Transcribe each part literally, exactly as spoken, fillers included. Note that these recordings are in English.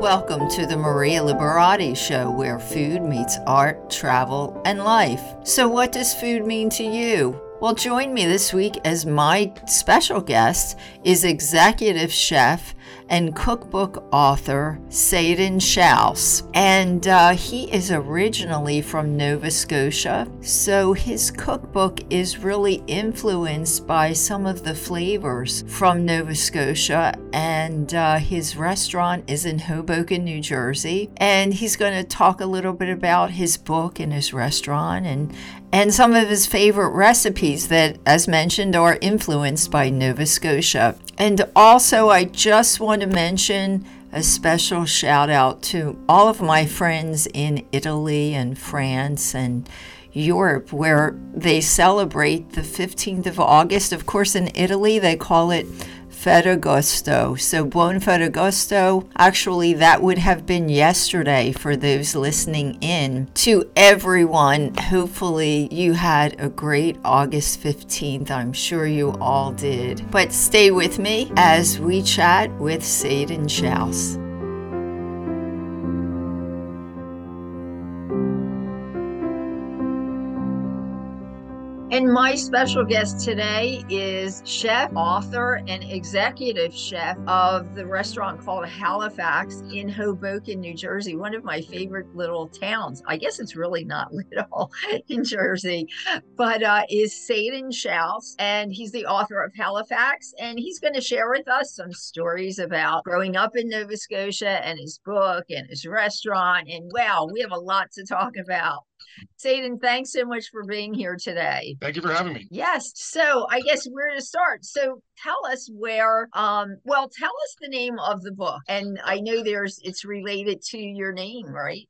Welcome to the Maria Liberati Show, where food meets art, travel, and life. So what does food mean to you? Well, join me this week as my special guest is executive chef and cookbook author Seadon Shouse. And uh, he is originally from Nova Scotia, so his cookbook is really influenced by some of the flavors from Nova Scotia, and uh, his restaurant is in Hoboken, New Jersey. And he's going to talk a little bit about his book and his restaurant and and some of his favorite recipes that, as mentioned, are influenced by Nova Scotia. And also, I just want to mention a special shout out to all of my friends in Italy and France and Europe, where they celebrate the fifteenth of August. Of course, in Italy, they call it Ferragosto. So buon Ferragosto. Actually, that would have been yesterday for those listening in. To everyone, hopefully you had a great August fifteenth. I'm sure you all did. But stay with me as we chat with Seadon Shouse. And my special guest today is chef, author, and executive chef of the restaurant called Halifax in Hoboken, New Jersey, one of my favorite little towns. I guess it's really not little in Jersey, but uh, is Seadon Shouse, and he's the author of Halifax, and he's going to share with us some stories about growing up in Nova Scotia and his book and his restaurant, and wow, we have a lot to talk about. Seadon, thanks so much for being here today. Thank you for having me. Yes. So I guess where to start. So tell us where, um, well, tell us the name of the book. And I know there's, it's related to your name, right?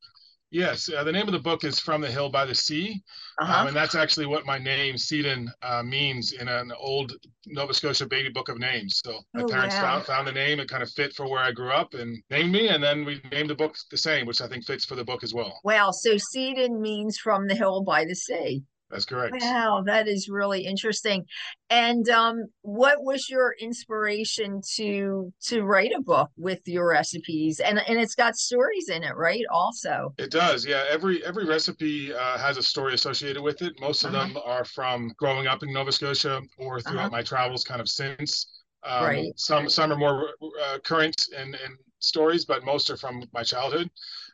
Yes. Uh, the name of the book is From the Hill by the Sea. Uh-huh. Um, and that's actually what my name, Seadon, uh, means in an old Nova Scotia baby book of names. So my oh, parents wow. found, found the name. It kind of fit for where I grew up and named me. And then we named the book the same, which I think fits for the book as well. Wow. So Seadon means From the Hill by the Sea. That's correct. Wow, that is really interesting. And um, what was your inspiration to to write a book with your recipes? And and it's got stories in it, right? Also, it does. Yeah, every every recipe uh, has a story associated with it. Most of uh-huh. them are from growing up in Nova Scotia or throughout uh-huh. my travels, kind of since. Um, right. Some some are more uh, current and and stories, but most are from my childhood.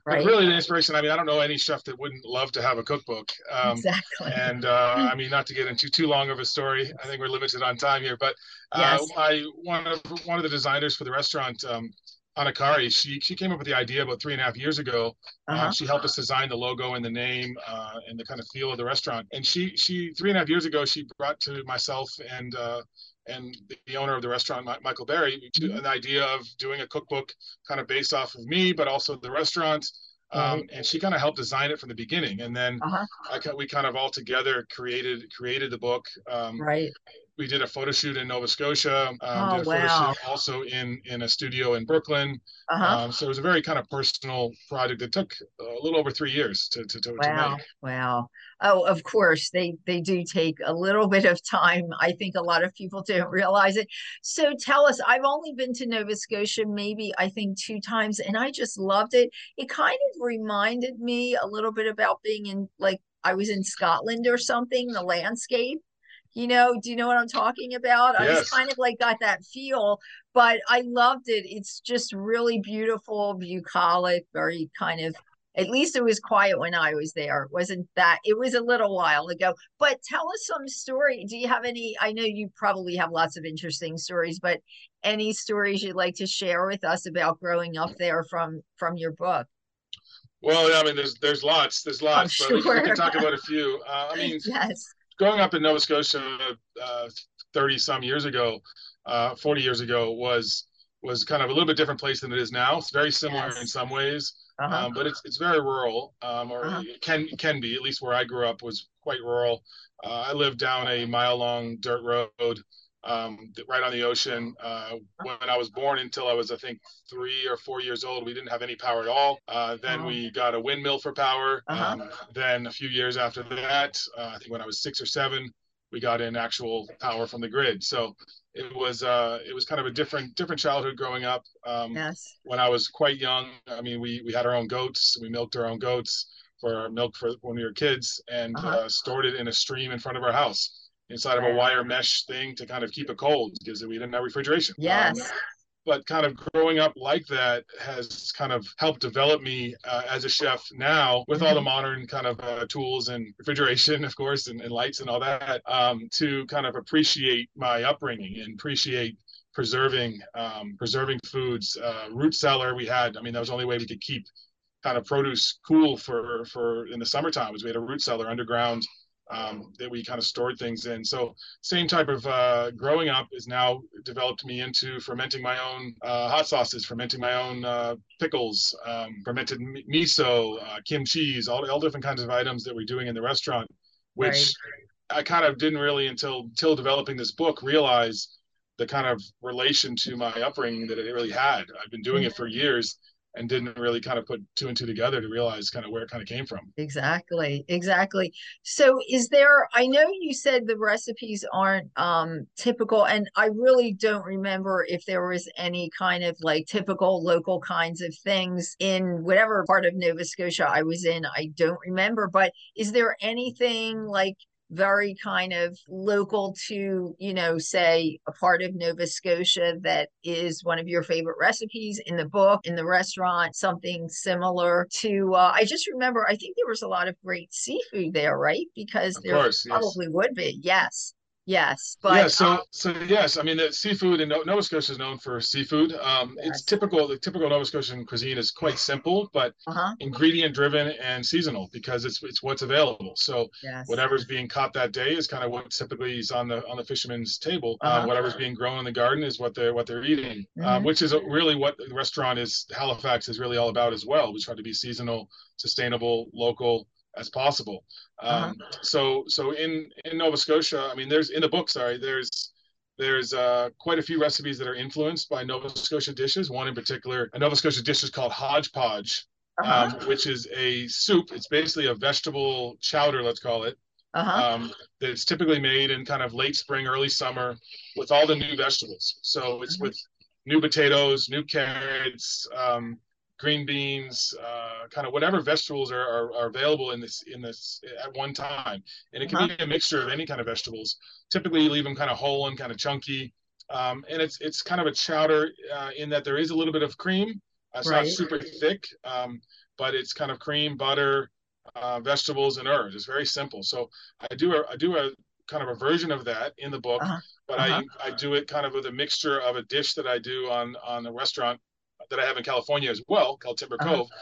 Right. But really the inspiration, I mean, I don't know any chef that wouldn't love to have a cookbook. Um, exactly. And uh, I mean, not to get into too long of a story, I think we're limited on time here, but uh, yes. I, one of one of the designers for the restaurant, um, Anakari, she she came up with the idea about three and a half years ago. Uh-huh. Uh, she helped us design the logo and the name uh, and the kind of feel of the restaurant. And she, she three and a half years ago, she brought to myself and uh, and the owner of the restaurant, Michael Berry, mm-hmm. an idea of doing a cookbook kind of based off of me, but also the restaurant. Um, mm-hmm. And she kind of helped design it from the beginning. And then uh-huh. I, we kind of all together created created the book. Um, right. We did a photo shoot in Nova Scotia, um, oh, did a wow. photo shoot also in, in a studio in Brooklyn. Uh-huh. Um, so it was a very kind of personal project that took a little over three years to, to, to, wow. to make. Wow. Oh, of course, they, they do take a little bit of time. I think a lot of people don't realize it. So tell us, I've only been to Nova Scotia maybe, I think, two times, and I just loved it. It kind of reminded me a little bit about being in, like, I was in Scotland or something, the landscape. You know, do you know what I'm talking about? Yes. I was kind of like got that feel, but I loved it. It's just really beautiful, bucolic, very kind of, at least it was quiet when I was there. It wasn't that, it was a little while ago, but tell us some story. Do you have any, I know you probably have lots of interesting stories, but any stories you'd like to share with us about growing up there from, from your book? Well, I mean, there's, there's lots, there's lots, I'm but sure. we can talk about a few. Uh, I mean, yes. Growing up in Nova Scotia uh, thirty-some years ago, uh, forty years ago, was was kind of a little bit different place than it is now. It's very similar yes. in some ways, uh-huh. um, but it's it's very rural, um, or uh-huh. it can can be, at least where I grew up was quite rural. Uh, I lived down a mile-long dirt road um, right on the ocean. Uh, when I was born until I was, I think, three or four years old, we didn't have any power at all. Uh, then uh-huh. we got a windmill for power. Uh-huh. Um, then a few years after that, uh, I think when I was six or seven, we got in actual power from the grid. So it was uh, it was kind of a different different childhood growing up. Um, yes. When I was quite young, I mean, we we had our own goats. We milked our own goats for our milk for when we were kids, and uh-huh. uh, stored it in a stream in front of our house, inside of a wire mesh thing to kind of keep it cold because we didn't have refrigeration. Yes. Um, but kind of growing up like that has kind of helped develop me uh, as a chef now, with all the modern kind of uh, tools and refrigeration, of course, and, and lights and all that, um, to kind of appreciate my upbringing and appreciate preserving um, preserving foods. Uh, root cellar we had, I mean, that was the only way we could keep kind of produce cool for, for in the summertime, was we had a root cellar underground Um, that we kind of stored things in. So same type of uh, growing up is now developed me into fermenting my own uh, hot sauces, fermenting my own uh, pickles, um, fermented miso, uh, kimchi, all, all different kinds of items that we're doing in the restaurant, which right. I kind of didn't really until, until developing this book realize the kind of relation to my upbringing that it really had. I've been doing it for years and didn't really kind of put two and two together to realize kind of where it kind of came from. Exactly, exactly. So is there, I know you said the recipes aren't um, typical, and I really don't remember if there was any kind of like typical local kinds of things in whatever part of Nova Scotia I was in, I don't remember, but is there anything like very kind of local to, you know, say a part of Nova Scotia that is one of your favorite recipes in the book, in the restaurant, something similar to, uh, I just remember, I think there was a lot of great seafood there, right? Because of there course, probably yes. would be. Yes. Yes. But, yeah, so, um, so yes, I mean, the seafood in Nova Scotia is known for seafood. Um, yes. It's typical, the typical Nova Scotian cuisine is quite simple, but uh-huh. ingredient driven and seasonal, because it's it's what's available. So yes. whatever's being caught that day is kind of what typically is on the on the fisherman's table. Uh-huh. uh, whatever's being grown in the garden is what they're, what they're eating, mm-hmm. uh, which is really what the restaurant is, Halifax is really all about as well. We try to be seasonal, sustainable, local, as possible. Um, uh-huh. So, so in, in Nova Scotia, I mean, there's in the book, sorry, there's, there's uh, quite a few recipes that are influenced by Nova Scotia dishes. One in particular, a Nova Scotia dish is called hodgepodge, uh-huh. um, which is a soup. It's basically a vegetable chowder, let's call it. Uh-huh. Um, that's typically made in kind of late spring, early summer with all the new vegetables. So it's with new potatoes, new carrots, um, green beans, uh, kind of whatever vegetables are, are, are available in this in this at one time, and it can uh-huh. be a mixture of any kind of vegetables. Typically, you leave them kind of whole and kind of chunky, um, and it's it's kind of a chowder uh, in that there is a little bit of cream. It's right. not super thick, um, but it's kind of cream, butter, uh, vegetables, and herbs. It's very simple. So I do a, I do a kind of a version of that in the book, uh-huh. but uh-huh. I I do it kind of with a mixture of a dish that I do on on a restaurant that I have in California as well, called Timber Cove. Uh-huh.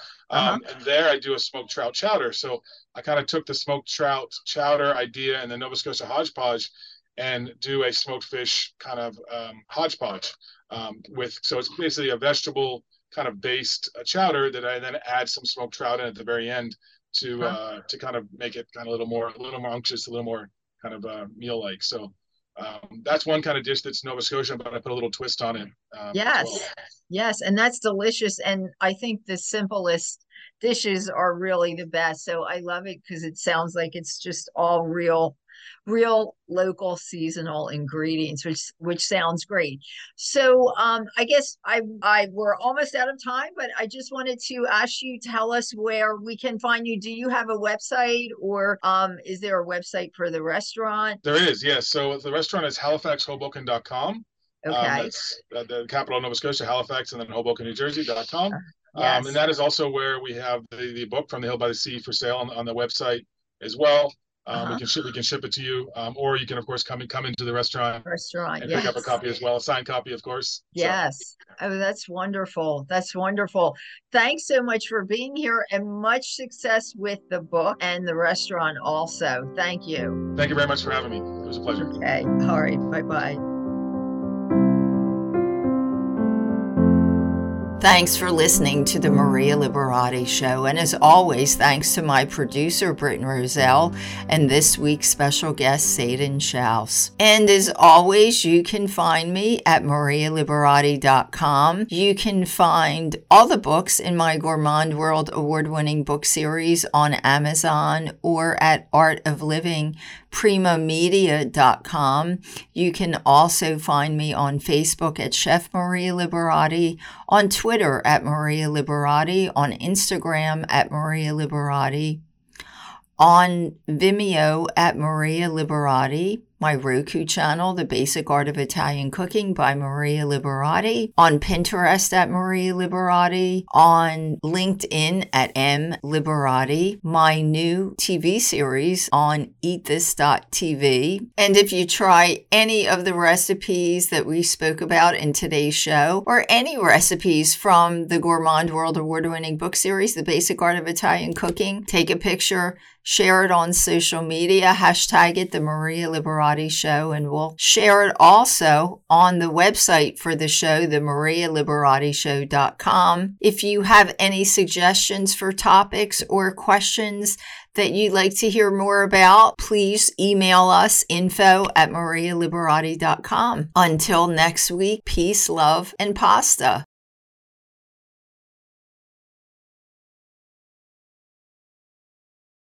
Um, uh-huh. And there I do a smoked trout chowder. So I kind of took the smoked trout chowder idea and the Nova Scotia hodgepodge and do a smoked fish kind of um, hodgepodge um, with, so it's basically a vegetable kind of based uh, chowder that I then add some smoked trout in at the very end to, uh-huh. uh, to kind of make it kind of a little more, a little more unctuous, a little more kind of uh, meal-like. So Um, that's one kind of dish that's Nova Scotia, but I put a little twist on it. Um, yes, well. yes, and that's delicious. And I think the simplest dishes are really the best. So I love it because it sounds like it's just all real, real local seasonal ingredients, which which sounds great. So um, I guess I I we're almost out of time, but I just wanted to ask you, tell us where we can find you. Do you have a website, or um, is there a website for the restaurant? There is, yes. So the restaurant is Halifax Hoboken dot com. Okay. Um, that's uh, the capital of Nova Scotia, Halifax, and then Hoboken, New Jersey dot com. Yes. Um, and that is also where we have the, the book From the Hill by the Sea for sale on, on the website as well. Um, uh-huh. We can ship we can ship it to you, um, or you can of course come and come into the restaurant, restaurant and yes. pick up a copy as well, a signed copy, of course. Yes, so. Oh, that's wonderful. That's wonderful. Thanks so much for being here, and much success with the book and the restaurant also. Thank you. Thank you very much for having me. It was a pleasure. Okay. All right. Bye bye. Thanks for listening to the Maria Liberati Show. And as always, thanks to my producer, Brittany Rosell, and this week's special guest, Seadon Shouse. And as always, you can find me at maria liberati dot com. You can find all the books in my Gourmand World Award-winning book series on Amazon or at art of living primamedia dot com. You can also find me on Facebook at Chef Maria Liberati, on Twitter at Maria Liberati, on Instagram at Maria Liberati, on Vimeo at Maria Liberati, my Roku channel, The Basic Art of Italian Cooking by Maria Liberati, on Pinterest at Maria Liberati, on LinkedIn at M Liberati, my new T V series on eat this dot t v. And if you try any of the recipes that we spoke about in today's show, or any recipes from the Gourmand World Award-winning book series, The Basic Art of Italian Cooking, take a picture, share it on social media, hashtag it, the Maria Liberati Show, and we'll share it also on the website for the show, the maria liberati show dot com. If you have any suggestions for topics or questions that you'd like to hear more about, please email us info at maria liberati dot com. Until next week, peace, love, and pasta.